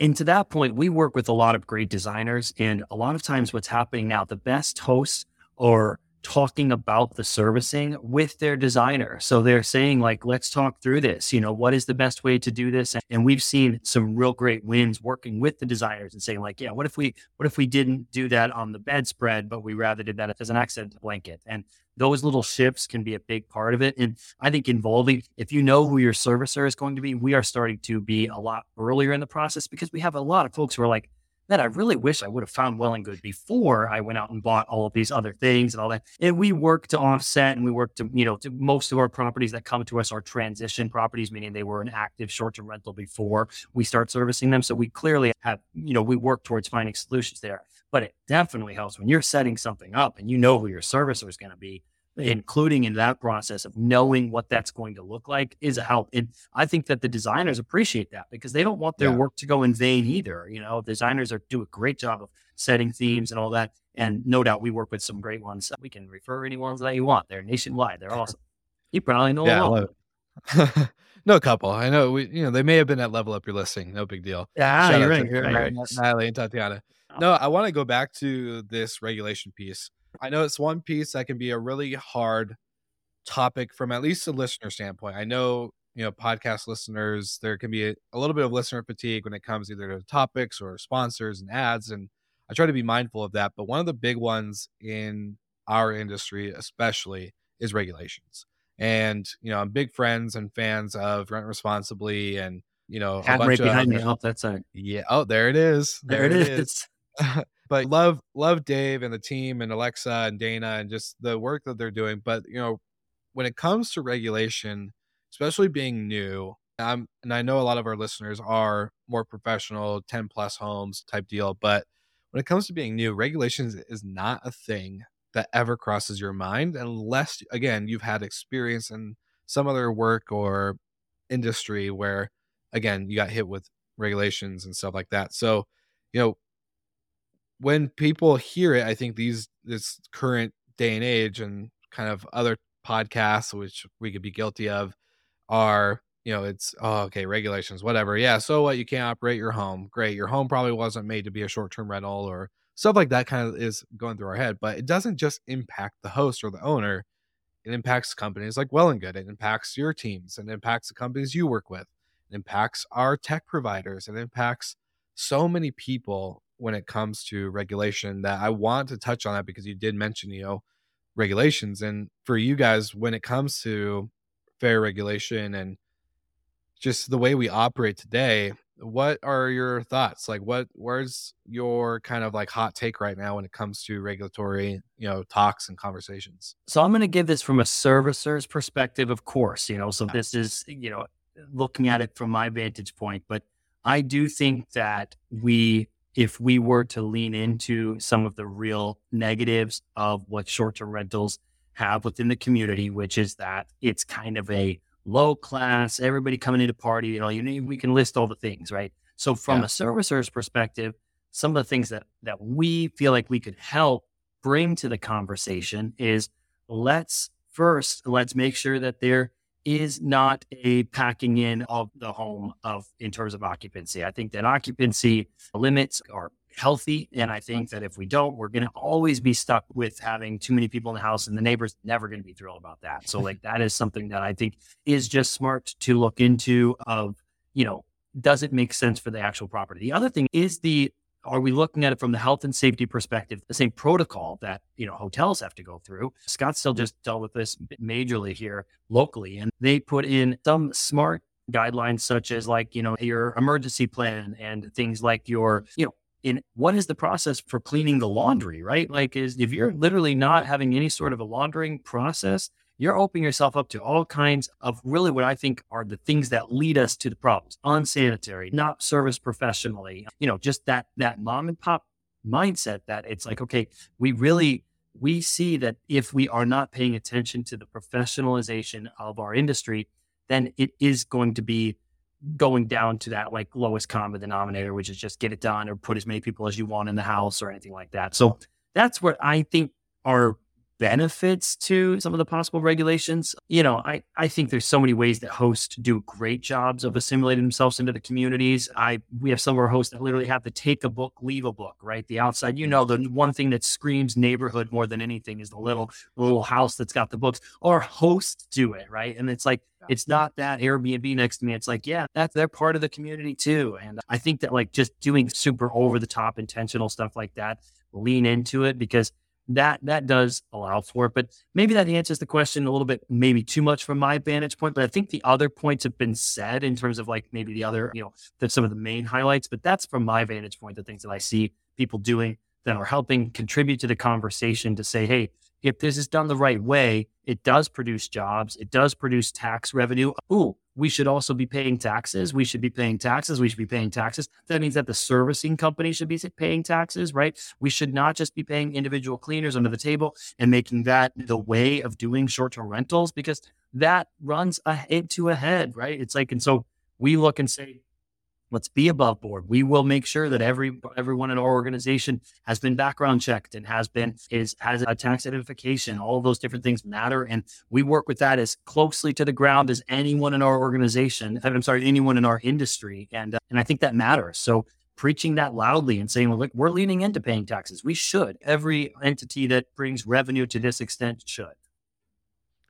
And to that point, we work with a lot of great designers. And a lot of times what's happening now, the best hosts are talking about the servicing with their designer. So they're saying like, let's talk through this, you know, what is the best way to do this? And we've seen some real great wins working with the designers and saying like, yeah, what if we, what if we didn't do that on the bedspread, but we rather did that as an accent blanket? And those little shifts can be a big part of it. And I think involving, if you know who your servicer is going to be, we are starting to be a lot earlier in the process because we have a lot of folks who are like, man, I really wish I would have found Well and Good before I went out and bought all of these other things and all that. And we work to offset and we work to, you know, to most of our properties that come to us are transition properties, meaning they were an active short-term rental before we start servicing them. So we clearly have, you know, we work towards finding solutions there. But it definitely helps when you're setting something up and you know who your servicer is going to be, including in that process of knowing what that's going to look like is a help. And I think that the designers appreciate that because they don't want their yeah. work to go in vain either. You know, designers are do a great job of setting themes and all that. And no doubt we work with some great ones. We can refer any ones that you want. They're nationwide. They're awesome. You probably know yeah, a lot. No couple. I know we, you know, they may have been at Level Up Your Listing. No big deal. Yeah, Shout you're right. You're right. Natalie and Tatiana. No, I want to go back to this regulation piece. I know it's one piece that can be a really hard topic from at least a listener standpoint. I know, you know, podcast listeners, there can be a, a little bit of listener fatigue when it comes either to topics or sponsors and ads. And I try to be mindful of that. But one of the big ones in our industry, especially, is regulations. And, you know, I'm big friends and fans of Rent Responsibly and, you know, a bunch right of behind me. Oh, that's a... yeah. Oh, there it is. There, there it is. is. But love, love Dave and the team and Alexa and Dana and just the work that they're doing. But, you know, when it comes to regulation, especially being new, I'm, and I know a lot of our listeners are more professional, ten plus homes type deal. But when it comes to being new, regulations is not a thing that ever crosses your mind unless, again, you've had experience in some other work or industry where, again, you got hit with regulations and stuff like that. So, you know, when people hear it, I think these, this current day and age and kind of other podcasts, which we could be guilty of, are, you know, it's, oh, okay, regulations, whatever. Yeah. So what? You can't operate your home. Great. Your home probably wasn't made to be a short-term rental or stuff like that kind of is going through our head, but it doesn't just impact the host or the owner. It impacts companies like Well and Good. It impacts your teams and impacts the companies you work with. It impacts our tech providers. It impacts so many people when it comes to regulation, that I want to touch on that because you did mention, you know, regulations. And for you guys, when it comes to fair regulation and just the way we operate today, what are your thoughts? Like what, where's your kind of like hot take right now when it comes to regulatory, you know, talks and conversations? So I'm going to give this from a servicer's perspective, of course, you know, so this is, you know, looking at it from my vantage point, but I do think that we, if we were to lean into some of the real negatives of what short-term rentals have within the community, which is that it's kind of a low class, everybody coming in to party, you know, you need, we can list all the things, right? So from yeah. a servicer's perspective, some of the things that, that we feel like we could help bring to the conversation is let's first, let's make sure that there is not a packing in of the home of in terms of occupancy. I think that occupancy limits are healthy. And I think that if we don't, we're going to always be stuck with having too many people in the house and the neighbor's never going to be thrilled about that. So like that is something that I think is just smart to look into of, you know, does it make sense for the actual property? The other thing is the, are we looking at it from the health and safety perspective, the same protocol that, you know, hotels have to go through? Scottsdale just dealt with this majorly here locally, and they put in some smart guidelines such as like, you know, your emergency plan and things like your, you know, in what is the process for cleaning the laundry, right? Like is if you're literally not having any sort of a laundering process, you're opening yourself up to all kinds of really what I think are the things that lead us to the problems. Unsanitary, not serviced professionally, you know, just that that mom and pop mindset that it's like, okay, we really, we see that if we are not paying attention to the professionalization of our industry, then it is going to be going down to that like lowest common denominator, which is just get it done or put as many people as you want in the house or anything like that. So that's what I think are benefits to some of the possible regulations. You know, I, I think there's so many ways that hosts do great jobs of assimilating themselves into the communities. I, we have some of our hosts that literally have to take a book, leave a book, right? The outside, you know, the one thing that screams neighborhood more than anything is the little, little house that's got the books. Our hosts do it, right? And it's like, it's not that Airbnb next to me. It's like, yeah, that's, they're part of the community too. And I think that like just doing super over the top intentional stuff like that, lean into it because That that does allow for it, but maybe that answers the question a little bit, maybe too much from my vantage point. But I think the other points have been said in terms of like maybe the other, you know, that some of the main highlights. But that's from my vantage point, the things that I see people doing that are helping contribute to the conversation to say, hey, if this is done the right way, it does produce jobs, it does produce tax revenue. Ooh, we should also be paying taxes. We should be paying taxes. We should be paying taxes. That means that the servicing company should be paying taxes, right? We should not just be paying individual cleaners under the table and making that the way of doing short-term rentals because that runs into a head, right? It's like, and so we look and say, let's be above board. We will make sure that every everyone in our organization has been background checked and has been is has a tax identification. All of those different things matter, and we work with that as closely to the ground as anyone in our organization. I'm sorry, anyone in our industry, and uh, and I think that matters. So preaching that loudly and saying, well, look, we're leaning into paying taxes. We should. Every entity that brings revenue to this extent should.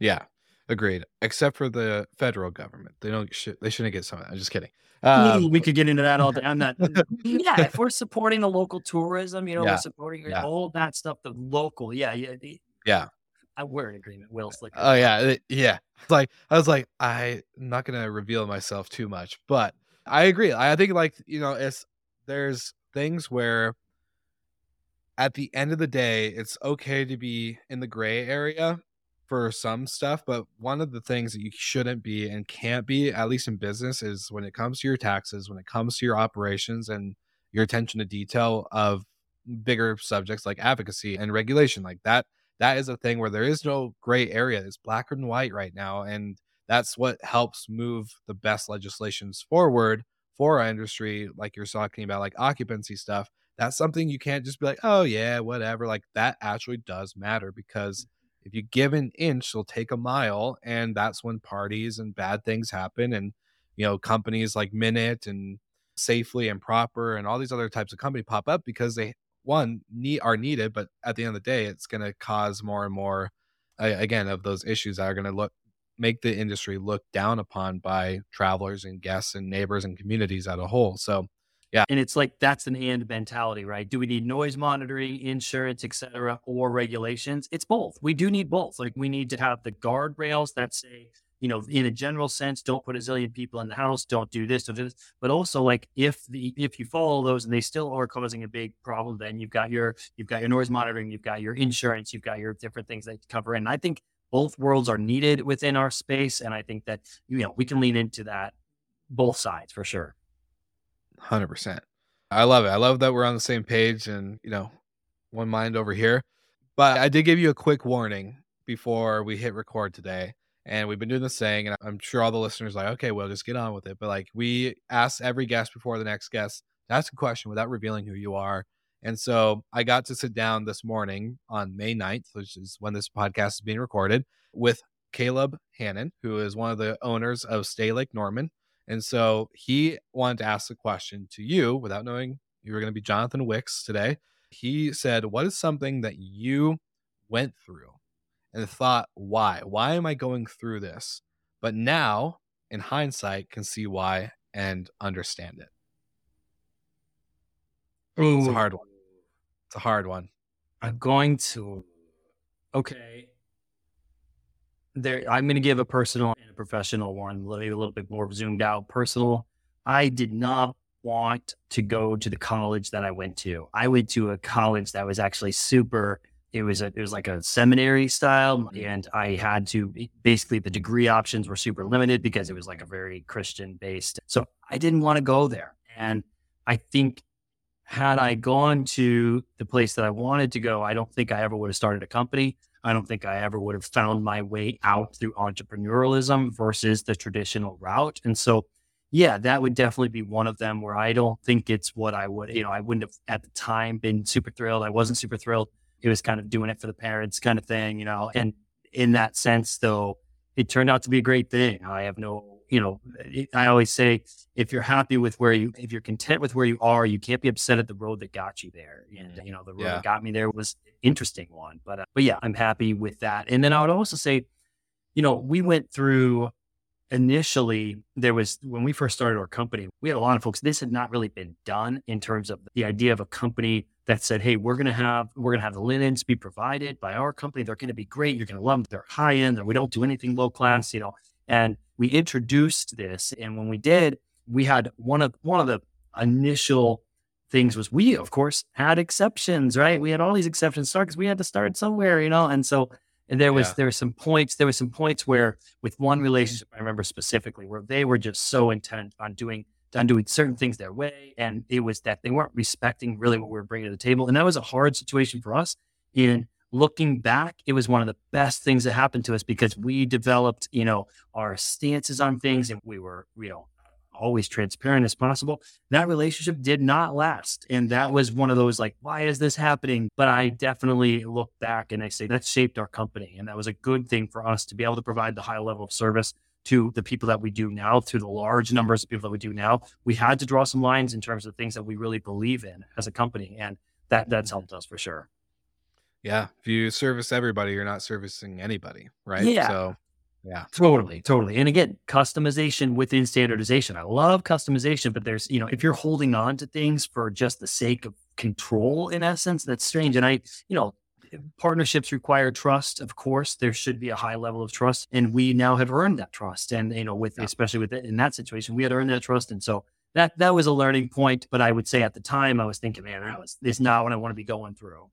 Yeah. Agreed. Except for the federal government, they don't. Sh- they shouldn't get some. I'm just kidding. Um, we could get into that all day. I'm not. Yeah, if we're supporting the local tourism, you know, yeah. we're supporting yeah. all that stuff. The local, yeah, yeah, yeah. I, we're in agreement. Will Slick. Oh yeah, yeah. Like I was like, I'm not gonna reveal myself too much, but I agree. I think like you know, it's there's things where at the end of the day, it's okay to be in the gray area for some stuff, but one of the things that you shouldn't be and can't be, at least in business, is when it comes to your taxes, when it comes to your operations and your attention to detail of bigger subjects like advocacy and regulation. Like that, that is a thing where there is no gray area. It's black and white right now. And that's what helps move the best legislations forward for our industry. Like you're talking about, like occupancy stuff. That's something you can't just be like, oh yeah, whatever. Like that actually does matter, because if you give an inch, they'll take a mile. And that's when parties and bad things happen. And, you know, companies like Minut and Safely and Proper and all these other types of company pop up because they, one, need are needed. But at the end of the day, it's going to cause more and more, uh, again, of those issues that are going to look, make the industry look down upon by travelers and guests and neighbors and communities as a whole. So, yeah. And it's like, that's an and mentality, right? Do we need noise monitoring, insurance, et cetera, or regulations? It's both. We do need both. Like we need to have the guardrails that say, you know, in a general sense, don't put a zillion people in the house, don't do this, don't do this. But also like if the, if you follow those and they still are causing a big problem, then you've got your, you've got your noise monitoring, you've got your insurance, you've got your different things that cover. And I think both worlds are needed within our space. And I think that, you know, we can lean into that both sides for sure. one hundred percent. I love it. I love that we're on the same page and, you know, one mind over here. But I did give you a quick warning before we hit record today. And we've been doing this saying, and I'm sure all the listeners are like, okay, well, just get on with it. But like we asked every guest before the next guest to ask a question without revealing who you are. And so I got to sit down this morning on May ninth, which is when this podcast is being recorded, with Caleb Hannon, who is one of the owners of Stay Lake Norman. And so he wanted to ask the question to you without knowing you were going to be Jonathan Wicks today. He said, what is something that you went through and thought, why? Why am I going through this? But now, in hindsight, can see why and understand it. Ooh. It's a hard one. It's a hard one. I'm going to... Okay. There, I'm going to give a personal and a professional one, maybe a little bit more zoomed out. Personal, I did not want to go to the college that I went to. I went to a college that was actually super... It was a, it was like a seminary style, and I had to basically the degree options were super limited because it was like a very Christian based. So I didn't want to go there. And I think had I gone to the place that I wanted to go, I don't think I ever would have started a company. I don't think I ever would have found my way out through entrepreneurialism versus the traditional route. And so, yeah, that would definitely be one of them where I don't think it's what I would, you know, I wouldn't have at the time been super thrilled. I wasn't super thrilled. It was kind of doing it for the parents kind of thing, you know, and in that sense, though, it turned out to be a great thing. I have no, you know, it, I always say, if you're happy with where you, if you're content with where you are, you can't be upset at the road that got you there. And, you know, the road yeah. that got me there was an interesting one, but, uh, but yeah, I'm happy with that. And then I would also say, you know, we went through initially there was, when we first started our company, we had a lot of folks, this had not really been done in terms of the idea of a company that said, hey, we're going to have, we're going to have the linens be provided by our company. They're going to be great. You're going to love them. They're high end. We don't do anything low class, you know, and we introduced this. And when we did, we had one of, one of the initial things was we of course had exceptions, right? We had all these exceptions start because we had to start somewhere, you know? And so and there was, yeah. there were some points, there were some points where with one relationship, I remember specifically where they were just so intent on doing on doing certain things their way. And it was that they weren't respecting really what we were bringing to the table. And that was a hard situation for us. In looking back, it was one of the best things that happened to us because we developed, you know, our stances on things and we were, you know, always transparent as possible. That relationship did not last. And that was one of those like, why is this happening? But I definitely look back and I say that shaped our company. And that was a good thing for us to be able to provide the high level of service to the people that we do now, to the large numbers of people that we do now. We had to draw some lines in terms of things that we really believe in as a company. And that that's helped us for sure. Yeah. If you service everybody, you're not servicing anybody, right? Yeah. So yeah, totally, totally. And again, customization within standardization. I love customization, but there's, you know, if you're holding on to things for just the sake of control, in essence, that's strange. And I, you know, partnerships require trust. Of course, there should be a high level of trust. And we now have earned that trust. And, you know, with, yeah. especially with in that situation, we had earned that trust. And so that that was a learning point. But I would say at the time I was thinking, man, that was, it's not what I want to be going through.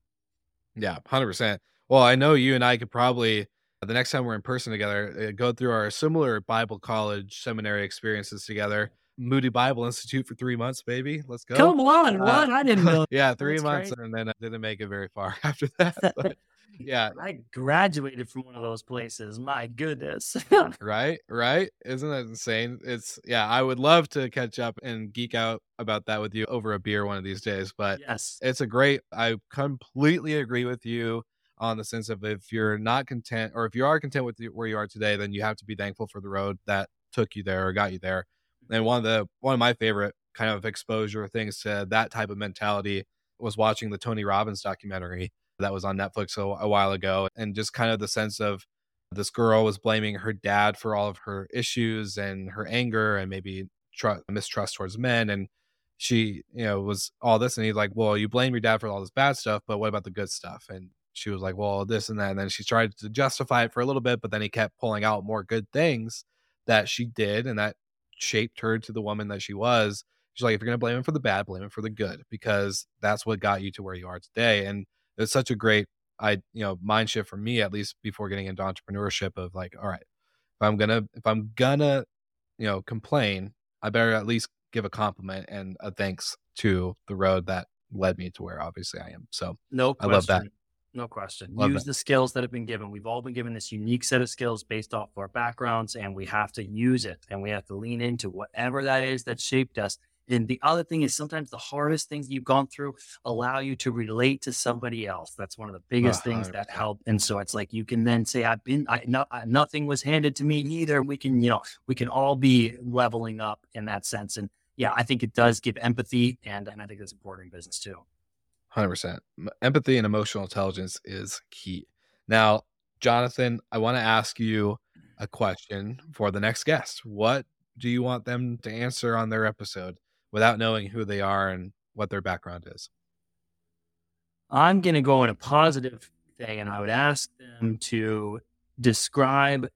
Yeah, one hundred percent. Well, I know you and I could probably, the next time we're in person together, go through our similar Bible college seminary experiences together. Moody Bible Institute for three months, baby. Let's go. Come on, Ron. Uh, I didn't know. Yeah, three That's months, great. And then I didn't make it very far after that. But yeah, I graduated from one of those places. My goodness. Right, right. Isn't that insane? It's yeah. I would love to catch up and geek out about that with you over a beer one of these days. But yes, it's a great. I completely agree with you on the sense of if you're not content, or if you are content with where you are today, then you have to be thankful for the road that took you there or got you there. And one of the one of my favorite kind of exposure things to that type of mentality was watching the Tony Robbins documentary that was on Netflix a, a while ago. And just kind of the sense of this girl was blaming her dad for all of her issues and her anger and maybe tr- mistrust towards men. And she, you know, was all this. And he's like, well, you blame your dad for all this bad stuff, but what about the good stuff? And she was like, well, this and that. And then she tried to justify it for a little bit, but then he kept pulling out more good things that she did and that shaped her to the woman that she was. She's like, if you're going to blame him for the bad, blame him for the good, because that's what got you to where you are today. And it's such a great, I, you know, mind shift for me, at least before getting into entrepreneurship, of like, all right, if I'm going to, if I'm gonna, you know, complain, I better at least give a compliment and a thanks to the road that led me to where obviously I am. So no question. I love that. No question. Love use that. The skills that have been given. We've all been given this unique set of skills based off of our backgrounds, and we have to use it, and we have to lean into whatever that is that shaped us. And the other thing is, sometimes the hardest things you've gone through allow you to relate to somebody else. That's one of the biggest uh, things that help. And so it's like, you can then say, I've been, I, no, I, nothing was handed to me either. We can, you know, we can all be leveling up in that sense. And yeah, I think it does give empathy. And, and I think that's important in business too. one hundred percent. Empathy and emotional intelligence is key. Now, Jonathan, I want to ask you a question for the next guest. What do you want them to answer on their episode without knowing who they are and what their background is? I'm going to go in a positive thing, and I would ask them to describe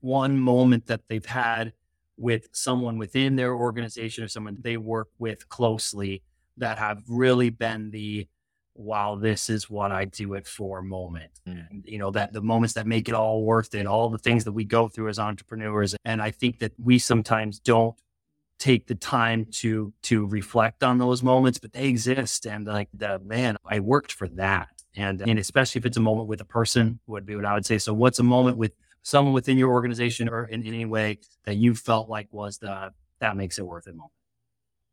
one moment that they've had with someone within their organization or someone they work with closely that have really been the, wow, this is what I do it for moment. And, you know, that the moments that make it all worth it, all the things that we go through as entrepreneurs. And I think that we sometimes don't take the time to, to reflect on those moments, but they exist. And like, the man, I worked for that. And, and especially if it's a moment with a person, would be what I would say. So what's a moment with someone within your organization or in any way that you felt like was the, that makes it worth it moment?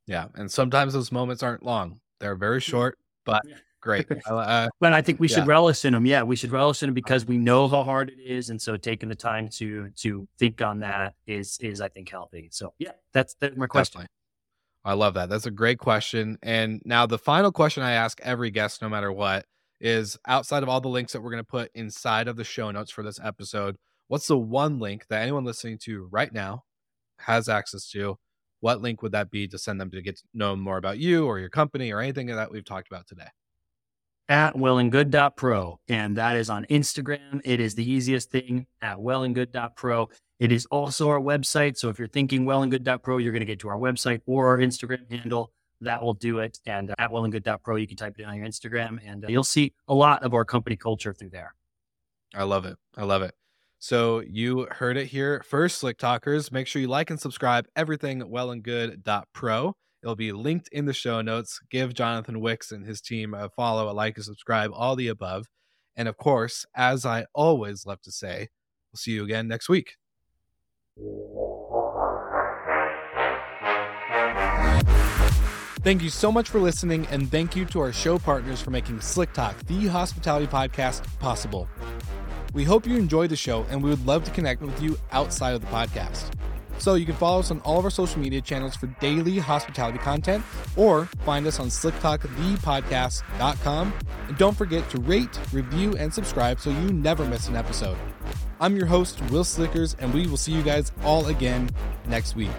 Yeah. And sometimes those moments aren't long. They're very short, but great. Uh, but I think we yeah. should relish in them. Yeah. We should relish in them because we know how hard it is. And so taking the time to, to think on that is, is I think healthy. So yeah, that's, that's my question. Definitely. I love that. That's a great question. And now the final question I ask every guest, no matter what, is outside of all the links that we're going to put inside of the show notes for this episode, what's the one link that anyone listening to right now has access to? What link would that be to send them to get to know more about you or your company or anything that we've talked about today? At wellandgood dot pro. And that is on Instagram. It is the easiest thing, at wellandgood dot pro. It is also our website. So if you're thinking wellandgood dot pro, you're going to get to our website or our Instagram handle. That will do it. And at wellandgood dot pro, you can type it in on your Instagram and you'll see a lot of our company culture through there. I love it. I love it. So you heard it here first, Slick Talkers. Make sure you like and subscribe everything at wellandgood dot pro. It'll be linked in the show notes. Give Jonathan Wicks and his team a follow, a like, a subscribe, all the above. And of course, as I always love to say, we'll see you again next week. Thank you so much for listening, and thank you to our show partners for making Slick Talk, the hospitality podcast, possible. We hope you enjoyed the show, and we would love to connect with you outside of the podcast. So you can follow us on all of our social media channels for daily hospitality content, or find us on slick talk the podcast dot com. And don't forget to rate, review, and subscribe so you never miss an episode. I'm your host, Will Slickers, and we will see you guys all again next week.